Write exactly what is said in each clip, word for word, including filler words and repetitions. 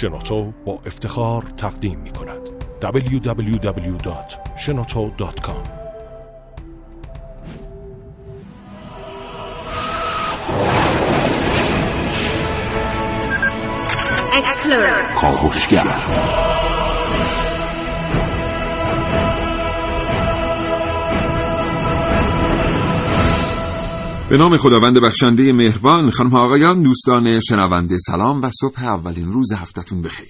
شنوتو با افتخار تقدیم می کند دبلیو دبلیو دبلیو دات شنوتو دات کام. کاوشگر به نام خداوند بخشنده مهربان. خانم ها آقایان، دوستان شنونده سلام و صبح اولین روز هفتتون بخیر.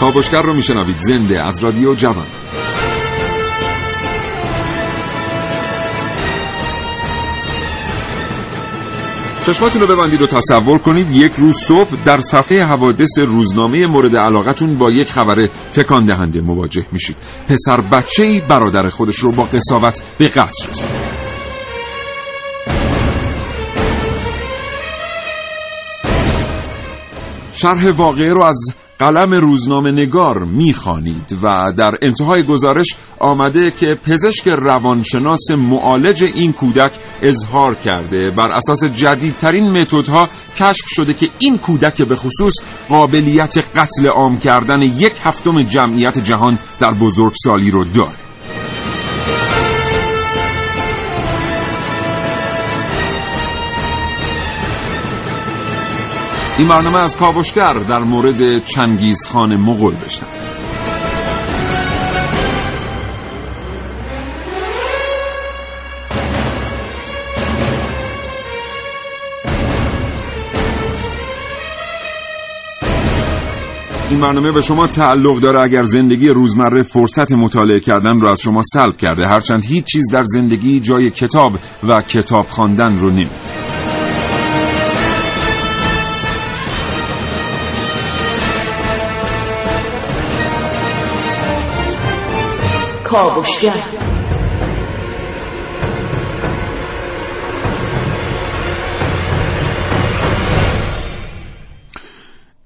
کاوشگر رو میشنوید زنده از رادیو جوان. چشماتون رو ببندید و تصور کنید یک روز صبح در صفحه حوادث روزنامه مورد علاقتون با یک خبر تکان دهنده مواجه میشید. پسر بچه‌ای برادر خودش رو با قساوت به قتل رسوند. شرح واقعه رو از قلم روزنامه نگار میخوانید و در انتهای گزارش آمده که پزشک روانشناس معالج این کودک اظهار کرده بر اساس جدیدترین متدها کشف شده که این کودک به خصوص قابلیت قتل عام کردن یک هفتم جمعیت جهان در بزرگسالی رو داره. این برنامه از کاوشگر در مورد چنگیز خان مغول بشنوید. این برنامه به شما تعلق داره اگر زندگی روزمره فرصت مطالعه کردن رو از شما سلب کرده، هرچند هیچ چیز در زندگی جای کتاب و کتاب خواندن رو نمیده. کاوشگر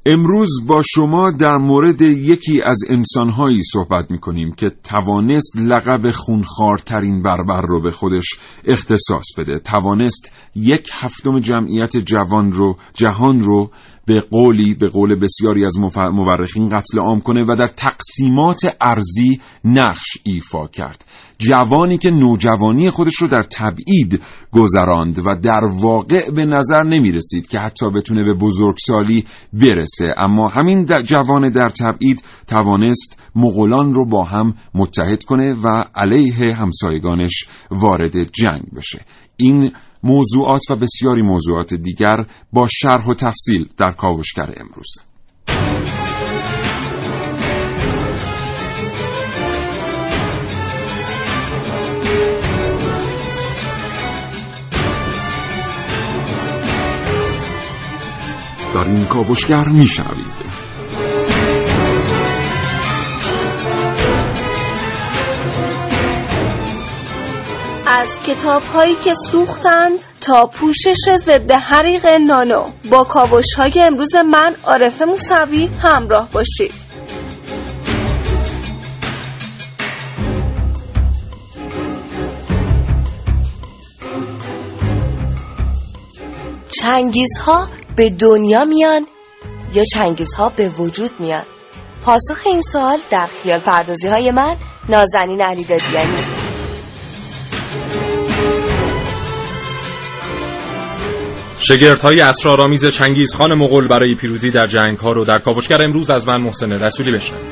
امروز با شما در مورد یکی از انسانهایی صحبت می‌کنیم که توانست لقب خونخوارترین بربر رو به خودش اختصاص بده، توانست یک هفتم جمعیت جوان رو جهان رو به قولی به قول بسیاری از مورخین قتل عام کنه و در تقسیمات ارضی نقش ایفا کرد. جوانی که نوجوانی خودش رو در تبعید گذراند و در واقع به نظر نمی رسید که حتی بتونه به بزرگسالی برسه، اما همین جوان در تبعید توانست مغولان رو با هم متحد کنه و علیه همسایگانش وارد جنگ بشه. این موضوعات و بسیاری موضوعات دیگر با شرح و تفصیل در کاوشگر امروز. در این کاوشگر می‌شنوید از کتاب‌هایی که سوختند تا پوشش ضد حریق نانو. با کاوش‌های امروز من عارفه موسوی همراه باشید. چنگیزها به دنیا میان یا چنگیزها به وجود میان؟ پاسخ این سوال در خیال پردازی‌های من نازنین علیدادیانی. شگردهای اسرارآمیز چنگیز خان مغول برای پیروزی در جنگ‌ها رو در کاوشگر امروز از من محسن رسولی بشنوید.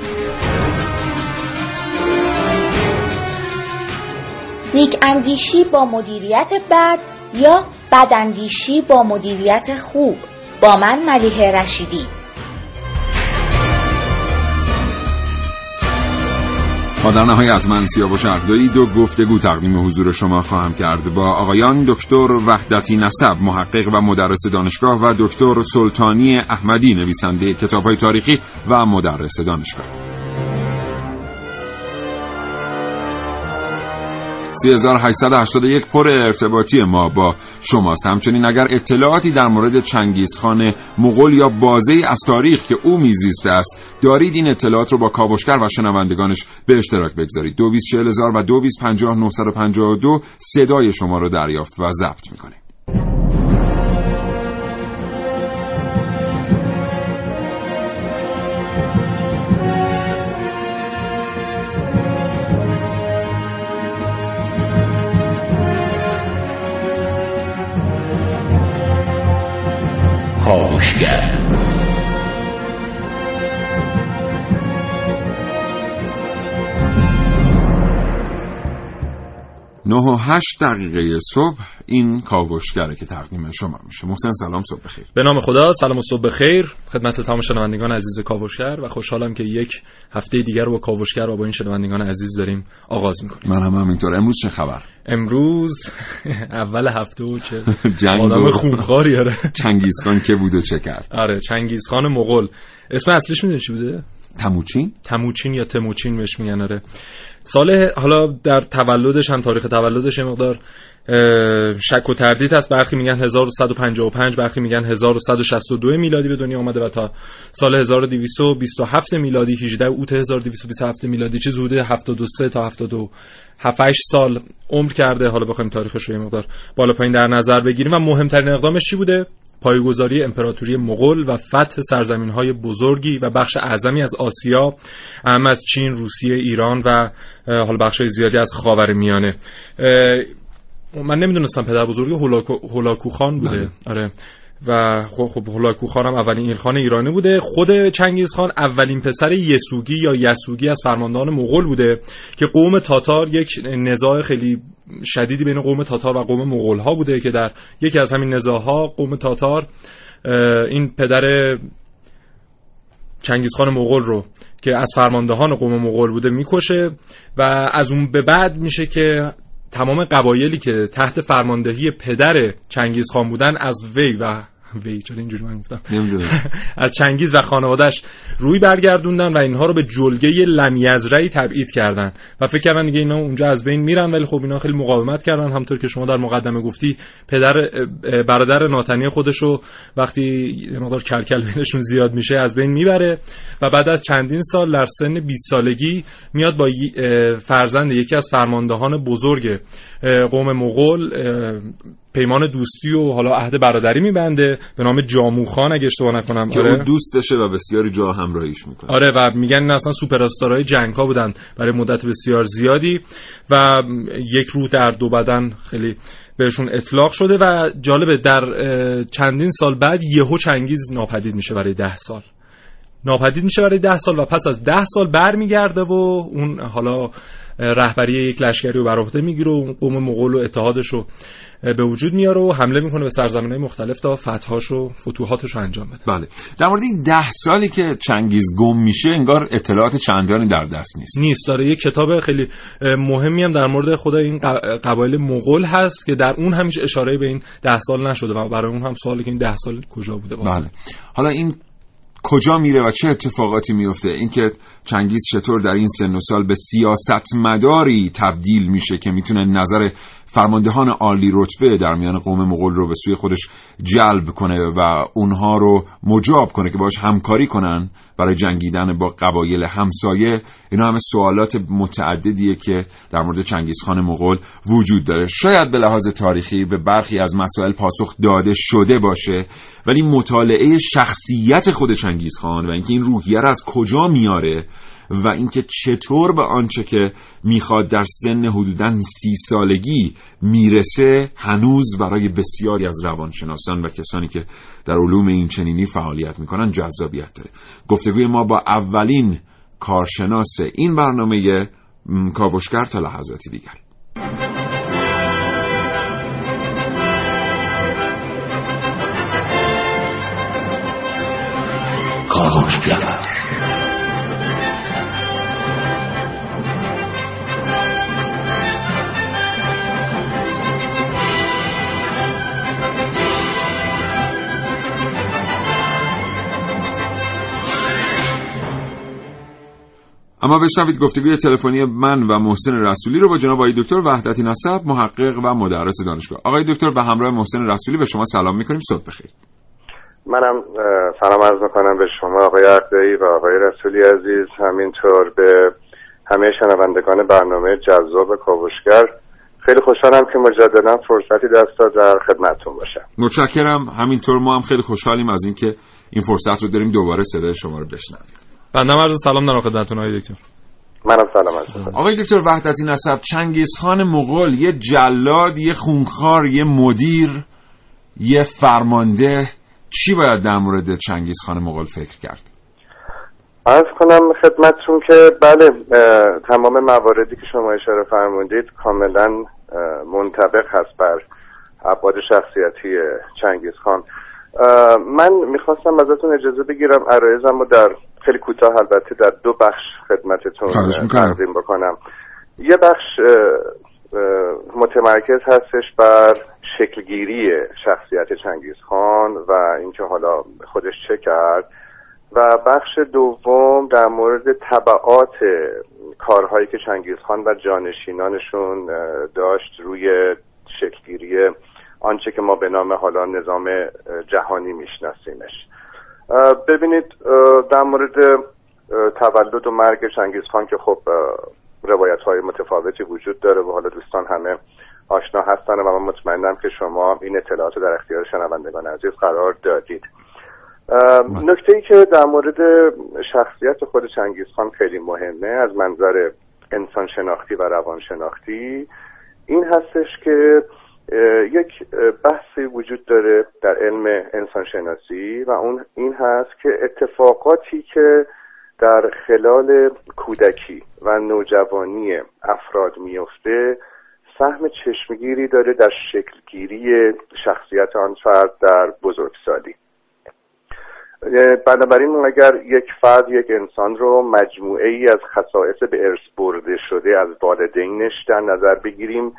نیک اندیشی با مدیریت بد یا بد اندیشی با مدیریت خوب، با من ملیحه رشیدی. و در نهایت من سیاوش عقدایی دو گفتگو تقدیم حضور شما خواهم کرد با آقایان دکتر وحدتی نسب، محقق و مدرس دانشگاه، و دکتر سلطانی احمدی، نویسنده کتاب‌های تاریخی و مدرس دانشگاه. سه هزار و هشتصد و هشتاد و یک پر ارتباطی ما با شماست. همچنین اگر اطلاعاتی در مورد چنگیز خان مغول یا بازه از تاریخ که او میزیسته است دارید، این اطلاعات رو با کاوشگر و شنوندگانش به اشتراک بگذارید. دو بیست چهل هزار و دو بیست پنجاه نهصد و پنجاه و دو صدای شما رو دریافت و ضبط میکنه. کاوشگر نه و هشت دقیقه صبح. این کاوشگره که تقدیم شما میشه. محسن سلام، صبح بخیر. به نام خدا، سلام و صبح بخیر خدمت تمام شنوندگان عزیز کاوشگر و خوشحالم که یک هفته دیگر رو با کاوشگر و با این شنوندگان عزیز داریم آغاز میکنیم. من هم همینطور. امروز چه خبر؟ امروز اول هفته و چه آدم خونخواری. آره، چنگیز خان که بود و چه کرد. آره، چنگیز خان مغول. اسم اصلیش میدونی چی بوده؟ تموچین؟ تموچین یا تموچین بهش میگن. آره. سال حالا در تولدش هم تاریخ تولدش یه مقدار شک و تردید هست. برخی میگن هزار و صد و پنجاه و پنج، برخی میگن هزار و صد و شصت و دو میلادی به دنیا اومده و تا سال هزار و دویست و بیست و هفت میلادی، هجدهم اوت هزار و دویست و بیست و هفت میلادی، چیز حدود هفتاد و سه تا هفتاد و هفت سال عمر کرده. حالا بخوایم تاریخش رو یه مقدار بالا پایین در نظر بگیریم و مهمترین اقدامش چی بوده؟ پایه‌گذاری امپراتوری مغول و فتح سرزمین‌های بزرگی و بخش اعظمی از آسیا، اهم از چین، روسیه، ایران و حال بخش‌های زیادی از خاورمیانه. من نمیدونستم پدر بزرگ هلاکو هلاکو خان بوده. نه. آره و خب هلاکو خان هم اولین ایرخان ایرانی بوده. خود چنگیز خان اولین پسر یسوگی یا یسوگی از فرماندهان مغول بوده که قوم تاتار، یک نزاع خیلی شدیدی بین قوم تاتار و قوم مغول‌ها بوده که در یکی از همین نزاع‌ها قوم تاتار این پدر چنگیز خان مغول رو که از فرماندهان قوم مغول بوده میکشه و از اون به بعد میشه که تمام قبایلی که تحت فرماندهی پدر چنگیز خان بودن از وی و وی چون اینجوری من گفتم از چنگیز و خانواده‌اش روی برگردوندن و اینها رو به جلگه لمیزرعی تبعید کردن و فکر کردن دیگه اینا اونجا از بین میرن، ولی خب اینا خیلی مقاومت کردن. همونطور که شما در مقدمه گفتی، پدر برادر ناتنی خودشو وقتی مقدار کلکل بینشون زیاد میشه از بین میبره و بعد از چندین سال در سن بیست سالگی میاد با فرزند یکی از فرماندهان بزرگ قوم مغول پیمان دوستی و حالا عهد برادری میبنده به نام جاموخان اگه اشتباه نکنم که. آره. اون دوستشه و بسیاری جا همراهیش میکنه. آره و میگن این اصلا سوپر استارهای جنگ‌ها بودن برای مدت بسیار زیادی و یک روح در دو بدن خیلی بهشون اطلاق شده و جالبه در چندین سال بعد یهو چنگیز ناپدید میشه برای ده سال. ناپدید میشه برای ده سال و پس از ده سال برمیگرده و اون حالا رهبری یک لشکری رو بر عهده میگیره و قوم مغول و اتحادش رو به وجود میاره و حمله میکنه به سرزمین‌های مختلف تا فتح‌هاش و فتوحاتش رو انجام بده. بله. در مورد این ده سالی که چنگیز گم میشه انگار اطلاعات چندانی در دست نیست. نیست. داره یک کتاب خیلی مهمی هم در مورد خود این قبایل مغول هست که در اون همیشه اشاره به این ده سال نشده و برای اون هم سوالی که این ده سال کجا بوده. بله. بله. حالا این کجا میره و چه اتفاقاتی میفته؟ اینکه چنگیز چطور در این سن و سال به سیاستمداری تبدیل میشه که میتونه نظر فرماندهان عالی رتبه در میان قوم مغول رو به سوی خودش جلب کنه و اونها رو مجاب کنه که باهاش همکاری کنن برای جنگیدن با قبایل همسایه. اینا همه سوالات متعددیه که در مورد چنگیز خان مغول وجود داره. شاید به لحاظ تاریخی به برخی از مسائل پاسخ داده شده باشه، ولی مطالعه شخصیت خود چنگیز خان و اینکه این روحیه رو از کجا میاره و اینکه چطور به آنچه که میخواد در سن حدوداً سی سالگی میرسه هنوز برای بسیاری از روانشناسان و کسانی که در علوم این چنینی فعالیت میکنن جذابیت داره. گفتگوی ما با اولین کارشناس این برنامه کاوشگر تا لحظاتی دیگر. کاوشگر اما بشنوید گفتگوی تلفنی من و محسن رسولی رو با جناب آقای دکتر وحدتی نسب، محقق و مدرس دانشگاه. آقای دکتر به همراه محسن رسولی به شما سلام می‌کنیم، صبح بخیر. منم سلام عرض می‌کنم به شما آقای احمدی و آقای رسولی عزیز، همینطور به همه شنوندگان برنامه جذاب کاوشگر. خیلی خوشحالم که مجددا فرصتی دست داد در خدمتتون باشم. متشکرم، همینطور ما هم خیلی خوشحالیم از اینکه این فرصت رو داریم دوباره صدای شما رو بشنویم. بنده عرض سلام دارم خدمتتون آقای دکتر. منم سلام عرض. آقای دکتر وحدتی نسب، چنگیز خان مغول یه جلاد، یه خونخوار، یه مدیر، یه فرمانده، چی باید در مورد چنگیز خان مغول فکر کرد؟ عرض کنم خدمتتون که بله، تمام مواردی که شما اشاره فرمودید کاملا منطبق هست بر ابعاد شخصیتی چنگیز خان. من میخواستم ازتون اجازه بگیرم عرایزم رو در خیلی کوتاه البته در دو بخش خدمتتون تقدیم بکنم. یه بخش متمرکز هستش بر شکلگیری شخصیت چنگیز خان و اینکه حالا خودش چه کرد، و بخش دوم در مورد تبعات کارهایی که چنگیز خان و جانشینانشون داشت روی شکلگیری آنچه که ما به نام حالا نظام جهانی میشناسیمش. ببینید در مورد تولد و مرگ چنگیز خان که خب روایت‌های متفاوتی وجود داره و حالا دوستان همه آشنا هستن و من مطمئنم که شما این اطلاعات در اختیار شنوندگان عزیز قرار دادید. نکته‌ای که در مورد شخصیت خود چنگیز خان خیلی مهمه از منظر انسان شناختی و روان شناختی این هستش که یک بحثی وجود داره در علم انسانشناسی و اون این هست که اتفاقاتی که در خلال کودکی و نوجوانی افراد میفته سهم چشمگیری داره در شکلگیری شخصیت آن فرد در بزرگسالی. بنابراین اگر یک فرد، یک انسان رو مجموعه ای از خصائص به ارث برده شده از والدینش در نظر بگیریم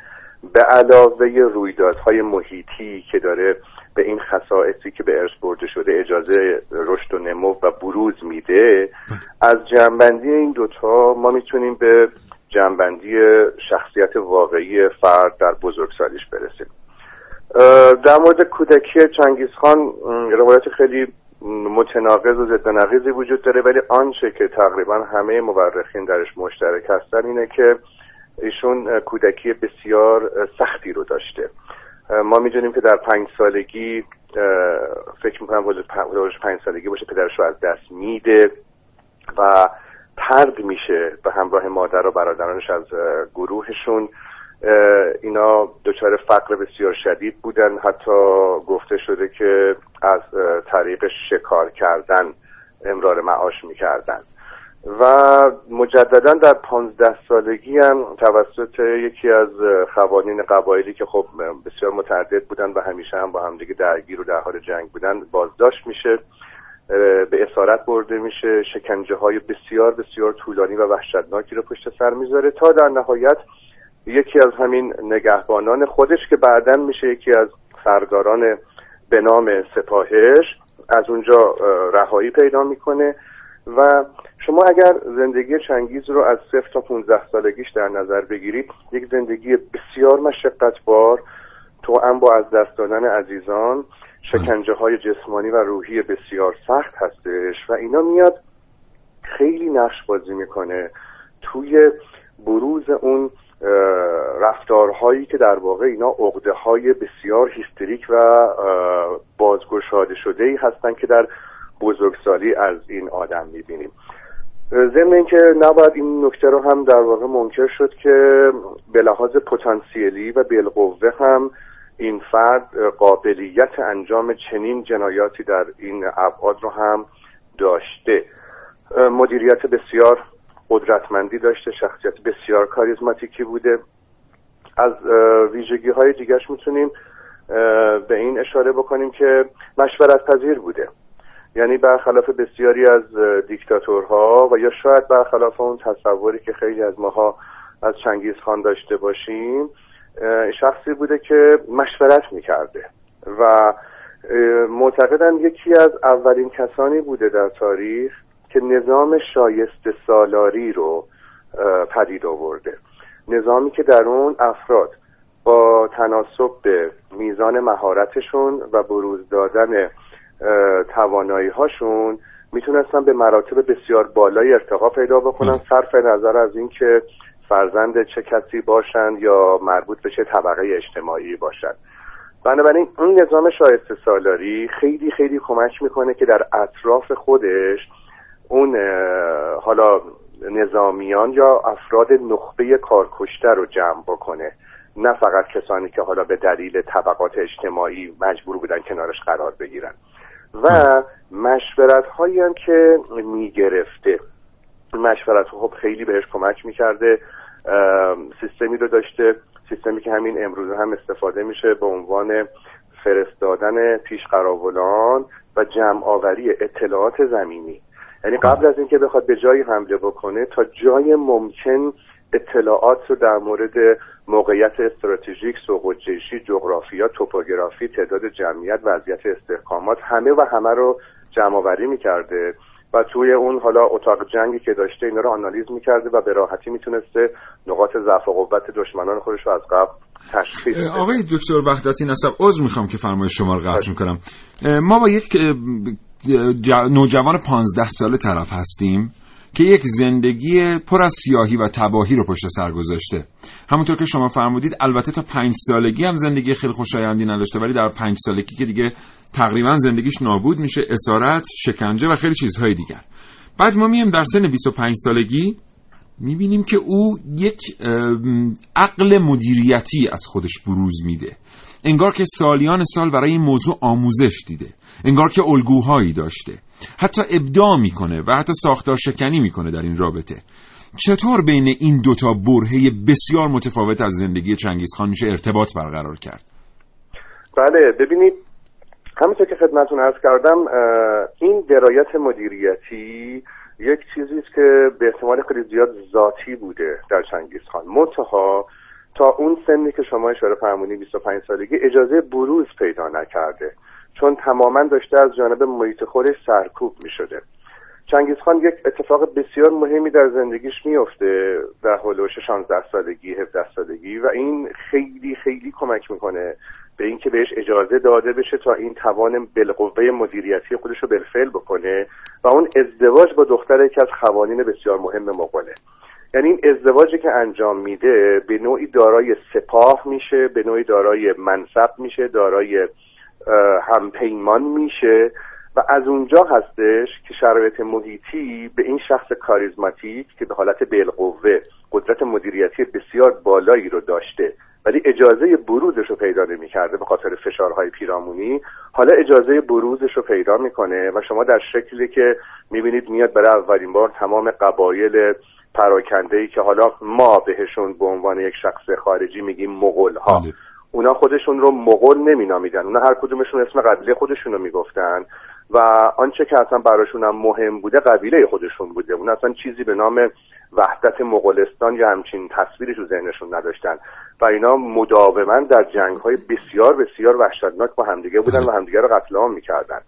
به علاوه رویدادهای محیطی که داره به این خصائصی که به ارث برده شده اجازه رشد و نمو و بروز میده، از جنبندی این دوتا ما میتونیم به جنبندی شخصیت واقعی فرد در بزرگسالیش برسیم. در مورد کودکی چنگیز خان روایت خیلی متناقض و ضد نقیضی وجود داره، ولی آنچه که تقریبا همه مورخین درش مشترک هستن اینه که ایشون کودکی بسیار سختی رو داشته. ما میدونیم که در پنج سالگی فکر میکنم حدودش پنج سالگی باشه پدرش رو از دست میده و طرد میشه به همراه مادر و برادرانش از گروهشون. اینا دچار فقر بسیار شدید بودن، حتی گفته شده که از طریق شکار کردن امرار معاش میکردن و مجددا در پانزده سالگی هم توسط یکی از خوانین قبایلی که خب بسیار متعدد بودن و همیشه هم با همدیگه درگیر و در حال جنگ بودن بازداشت میشه، به اسارت برده میشه، شکنجه های بسیار بسیار طولانی و وحشتناکی رو پشت سر میذاره تا در نهایت یکی از همین نگهبانان خودش که بعداً میشه یکی از سرداران به نام سپاهش از اونجا رهایی پیدا میکنه. و شما اگر زندگی چنگیز رو از صفر تا پانزده سالگیش در نظر بگیرید، یک زندگی بسیار مشقتبار، توأم با از دست دادن عزیزان، شکنجه های جسمانی و روحی بسیار سخت هستش و اینا میاد خیلی نقش بازی میکنه توی بروز اون رفتارهایی که در واقع اینا عقده های بسیار هیستریک و بازگشاده شده ای هستن که در بزرگسالی از این آدم میبینیم. ضمن اینکه نباید این نکته رو هم در واقع منکر شد که به لحاظ پتانسیلی و بالقوه هم این فرد قابلیت انجام چنین جنایاتی در این ابعاد رو هم داشته. مدیریت بسیار قدرتمندی داشته، شخصیت بسیار کاریزماتیکی بوده. از ویژگی های دیگرش میتونیم به این اشاره بکنیم که مشورت پذیر بوده، یعنی برخلاف بسیاری از دیکتاتورها و یا شاید برخلاف اون تصوری که خیلی از ماها از چنگیز خان داشته باشیم، شخصی بوده که مشورت میکرده و معتقدم یکی از اولین کسانی بوده در تاریخ که نظام شایسته سالاری رو پدید آورده، نظامی که در اون افراد با تناسب به میزان مهارتشون و بروز دادن توانایی هاشون میتونستن به مراتب بسیار بالای ارتقا پیدا بکنن، صرف نظر از این که فرزند چه کسی باشند یا مربوط به چه طبقه اجتماعی باشند. بنابراین این نظام شایسته سالاری خیلی خیلی کمک میکنه که در اطراف خودش اون حالا نظامیان یا افراد نخبه کارکشته رو جمع بکنه، نه فقط کسانی که حالا به دلیل طبقات اجتماعی مجبور بودن کنارش قرار بگیرن. و مشورت هایی هم که میگرفته، مشورت ها خب خیلی بهش کمک میکرده. سیستمی رو داشته، سیستمی که همین امروز هم استفاده میشه به عنوان فرستادن پیش قراولان و جمع آوری اطلاعات زمینی، یعنی قبل از اینکه بخواد به جایی حمله بکنه تا جای ممکن اطلاعات رو در مورد موقعیت استراتژیک، سقوط جیشی، جغرافیا، توپوگرافی، تعداد جمعیت، وضعیت استحکامات، همه و همه رو جمع آوری میکرده و توی اون حالا اتاق جنگی که داشته اینا رو آنالیز میکرده و به راحتی میتونسته نقاط ضعف و قوت دشمنان خودش رو از قبل تشخیص بده. آقای دکتر وحدتی نسب، عذر میخوام که فرمایش شما رو قطع میکنم، ما با یک نوجوان پانزده ساله طرف هستیم که یک زندگی پر از سیاهی و تباهی رو پشت سر گذاشته. همونطور که شما فرمودید البته تا پنج سالگی هم زندگی خیلی خوشایندی نداشته، ولی در پنج سالگی که دیگه تقریبا زندگیش نابود میشه، اسارت، شکنجه و خیلی چیزهای دیگر. بعد ما میایم در سن بیست و پنج سالگی میبینیم که او یک عقل مدیریتی از خودش بروز میده، انگار که سالیان سال برای این موضوع آموزش دیده، انگار که الگوهایی داشته، حتی ابداع میکنه و حتی ساختار شکنی میکنه در این رابطه. چطور بین این دوتا برهه بسیار متفاوت از زندگی چنگیز خان میشه ارتباط برقرار کرد؟ بله، ببینید همونطور که خدمتون عرض کردم، این درایت مدیریتی یک چیزی است که به احتمال خیلی زیاد ذاتی بوده در چنگیز خان. منتها تا اون سنی که شما اشاره فرمودید بیست و پنج سالگی اجازه بروز پیدا نکرده، چون تماماً داشته از جانب محیط خودش سرکوب می شده. چنگیز خان یک اتفاق بسیار مهمی در زندگیش می افته در حلوش شانزده سالگی، هفده سالگی، و این خیلی خیلی کمک می کنه به این که بهش اجازه داده بشه تا این توان بالقوه مدیریتی خودش رو بالفعل بکنه و اون ازدواج با دختر یکی از خوانین بسیار مهم مغوله. یعنی این ازدواجی که انجام میده به نوعی دارای سپاه میشه، به نوعی دارای منصب میشه، دارای همپیمان میشه و از اونجا هستش که شرایط محیطی به این شخص کاریزماتیک که به حالت بالقوه قدرت مدیریتی بسیار بالایی رو داشته ولی اجازه بروزش رو پیدا نمی‌کرده به خاطر فشارهای پیرامونی، حالا اجازه بروزش رو پیدا میکنه و شما در شکلی که میبینید میاد برای اولین بار تمام قبایل پراکنده‌ای که حالا ما بهشون به عنوان یک شخص خارجی میگیم مغول‌ها، اونا خودشون رو مغول نمینامیدن، اونا هر کدومشون اسم قبیله خودشون رو میگفتن و آنچه که اصلا براشون هم مهم بوده قبیله خودشون بوده. اونا اصلا چیزی به نام وحدت مغولستان یا همچین تصویری تو ذهنشون نداشتن و اینا مداوما در جنگ‌های بسیار بسیار وحشتناک با همدیگه بودن و همدیگه رو قتل عام می‌کردن.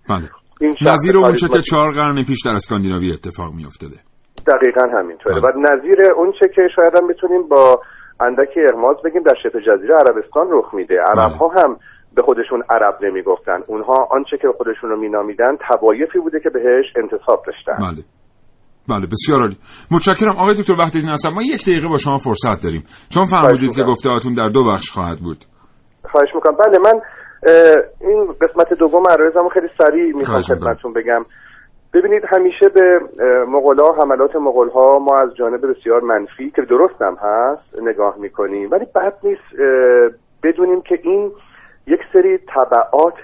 نظیر اون چه که چهار قرن پیش در اسکاندیناوی اتفاق می‌افتاده. دقیقاً همینطوره. بعد نظیر اون چه که شاید هم بتونیم با اندکی اغماض بگیم در شبه جزیره عربستان رخ میده. عرب‌ها هم به خودشون عرب نمیگفتن، اونها آنچه که خودشون رو مینامیدن طوایفی بوده که بهش انتساب داشتن. بله بله، بسیار عالی. متشکرم آقای دکتر وحدتی نسب، ما یک دقیقه با شما فرصت داریم چون فرمودید که گفتهاتون در دو بخش خواهد بود. خواهش میکنم. بله، من این قسمت دوم عرایزمو خیلی سریع میخوام خدمتتون بگم. ببینید همیشه به مغول‌ها، حملات مغول‌ها ما از جانب بسیار منفی که درست هم هست نگاه میکنیم، ولی بد نیست بدونیم که این یک سری تبعات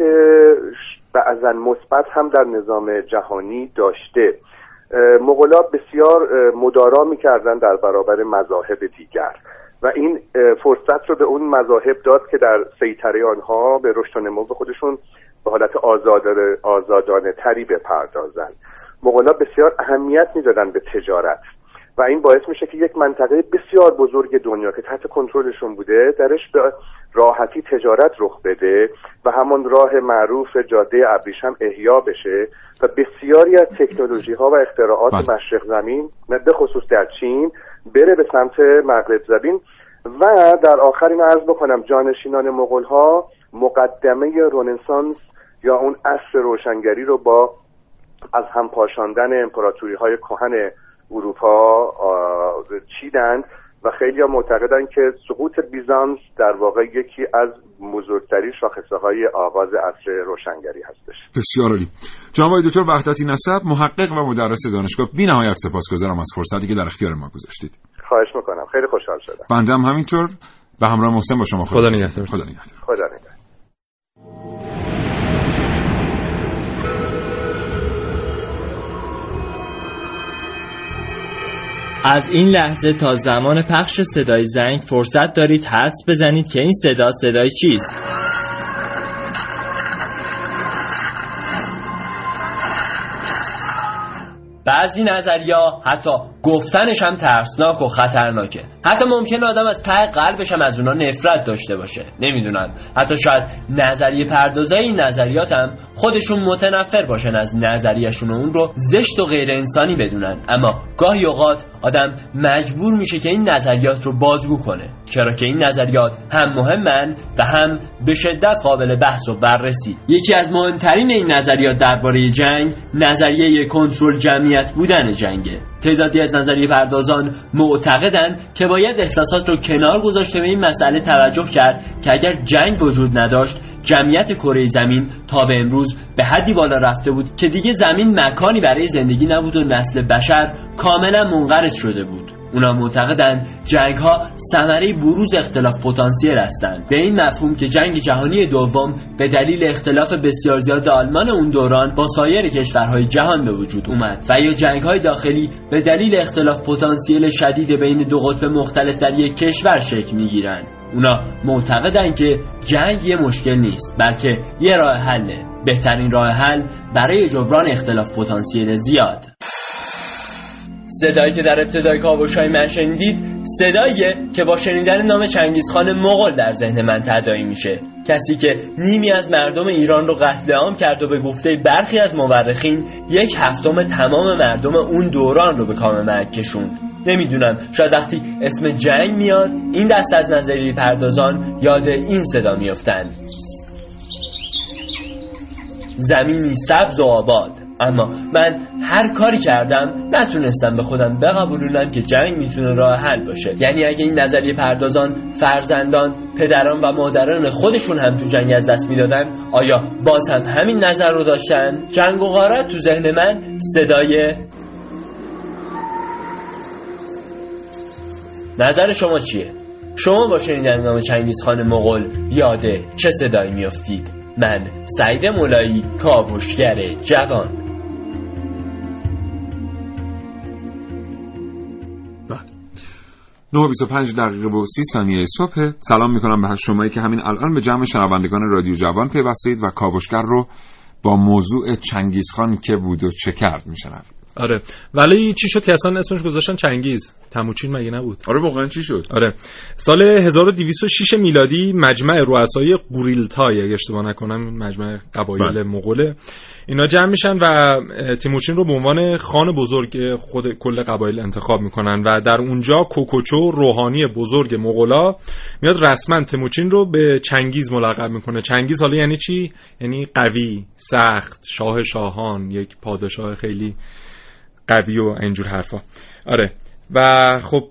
بعضاً مثبت هم در نظام جهانی داشته. مغول‌ها بسیار مدارا میکردن در برابر مذاهب دیگر و این فرصت رو به اون مذاهب داد که در سیطره آنها به رشد و نمو خودشون به حالت آزادانه تری بپردازن. مغول‌ها بسیار اهمیت میدادن به تجارت و این باعث میشه که یک منطقه بسیار بزرگ دنیا که تحت کنترلشون بوده درش به راحتی تجارت رخ بده و همون راه معروف جاده ابریشم احیا بشه و بسیاری از تکنولوژی ها و اختراعات بلد. مشرق زمین به خصوص در چین بره به سمت مغرب زمین. و در آخر اینو عرض بکنم، جانشینان مغول ها مقدمه رنسانس یا اون عصر روشنگری رو با از هم پاشاندن امپراتوری های کهن اروپا چیدند و خیلی ها معتقدن که سقوط بیزانس در واقع یکی از بزرگترین شاخصه های آغاز عصر روشنگری هستش. بسیار عالی. جناب دکتر وحدتی نسب، محقق و مدرس دانشگاه، بی‌نهایت سپاسگزارم از فرصتی که در اختیار ما گذاشتید. خواهش میکنم، خیلی خوشحال شدم. بنده هم همینطور به همراه محسن با شما. خدا نگهدار. خدا نگهدار. خدا نگهدار. از این لحظه تا زمان پخش صدای زنگ فرصت دارید حدس بزنید که این صدا صدای چیست. بعضی نظریا حتی گفتنش هم ترسناک و خطرناکه. حتی ممکنه آدم از ته قلبش هم از اونا نفرت داشته باشه. نمیدونم، حتی شاید نظریه پردازای این نظریات هم خودشون متنفر باشن از نظریه‌شون و اون رو زشت و غیر انسانی بدونن. اما گاهی اوقات آدم مجبور میشه که این نظریات رو بازگو کنه، چرا که این نظریات هم مهمن و هم به شدت قابل بحث و بررسی. یکی از مهمترین این نظریات درباره جنگ، نظریه کنترل جمعیت بودن جنگه. تعدادی از نظریه پردازان معتقدن که باید احساسات رو کنار گذاشته به این مسئله توجه کرد که اگر جنگ وجود نداشت، جمعیت کره زمین تا به امروز به حدی بالا رفته بود که دیگه زمین مکانی برای زندگی نبود و نسل بشر کاملا منقرض شده بود. اونا معتقدن جنگ ها ثمره بروز اختلاف پتانسیل هستند، به این مفهوم که جنگ جهانی دوم به دلیل اختلاف بسیار زیاد آلمان اون دوران با سایر کشورهای جهان به وجود اومد و یا جنگ های داخلی به دلیل اختلاف پتانسیل شدید بین دو قطب مختلف در یک کشور شکل میگیرن. اونا معتقدن که جنگ یه مشکل نیست، بلکه یه راه حله، بهترین راه حل برای جبران اختلاف پتانسیل زیاد. صدایی که در ابتدای کاوش‌های من شنیدید، صداییه که با شنیدن نام چنگیز خان مغول در ذهن من تداعی میشه، کسی که نیمی از مردم ایران رو قتل عام کرد و به گفته برخی از مورخین یک هفتم تمام مردم اون دوران رو به کام مرگ کشوند. نمیدونم، شاید وقتی اسم جنگ میاد این دست از نظریه پردازان یاد این صدا میافتن. زمینی سبز و آباد، اما من هر کاری کردم نتونستم به خودم بقبولونم که جنگ میتونه راه حل باشه. یعنی اگه این نظریه پردازان فرزندان، پدران و مادران خودشون هم تو جنگ از دست میدادن، آیا باز هم همین نظر رو داشتن؟ جنگ و غارت تو ذهن من صدای. نظر شما چیه؟ شما با شنیدن نام چنگیز خان مغول یاده چه صدایی میافتید؟ من سعیده مولایی، کاوشگر جوان. نه و بیست و پنج دقیقه و سی ثانیه صبح. سلام میکنم به شمایی که همین الان به جمع شنوندگان رادیو جوان پیوستید و کاوشگر رو با موضوع چنگیز خان که بود و چه کرد میشنوید. آره، ولی چی شد که اصلا اسمش گذاشتن چنگیز؟ تموچین مگه نبود؟ آره واقعا چی شد؟ آره، سال هزار و دویست و شش میلادی مجمع رؤسای قوریلتای، اگه اشتباه نکنم این مجمع قبایل مغوله، اینا جمع میشن و تموچین رو به عنوان خان بزرگ خود کل قبایل انتخاب میکنن و در اونجا کوکوچو، روحانی بزرگ مغولا، میاد رسما تموچین رو به چنگیز ملقب میکنه. چنگیز حالا یعنی چی؟ یعنی قوی، سخت، شاه شاهان، یک پادشاه خیلی قوی و اینجور حرفا. آره، و خب